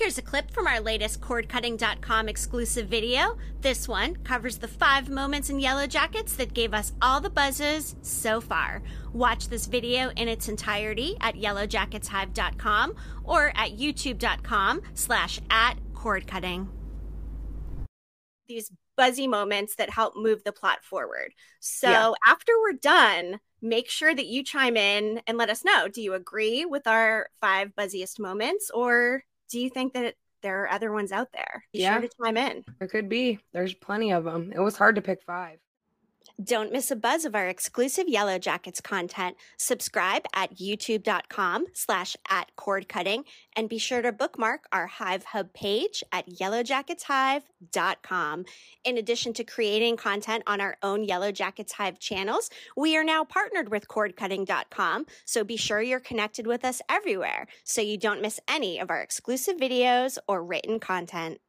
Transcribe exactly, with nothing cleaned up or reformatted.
Here's a clip from our latest cord cutting dot com exclusive video. This one covers the five moments in YellowJackets that gave us all the buzzes so far. Watch this video in its entirety at yellow jackets hive dot com or at youtube dot com slash at cord cutting. These buzzy moments that help move the plot forward. So yeah. After we're done, make sure that you chime in and let us know. Do you agree with our five buzziest moments, or do you think that there are other ones out there? Be yeah. sure to chime in. There could be. There's plenty of them. It was hard to pick five. Don't miss a buzz of our exclusive YellowJackets content. Subscribe at youtube dot com slash at cord cutting, and be sure to bookmark our Hive Hub page at yellow jackets hive dot com. In addition to creating content on our own YellowJackets Hive channels, we are now partnered with cord cutting dot com, so be sure you're connected with us everywhere so you don't miss any of our exclusive videos or written content.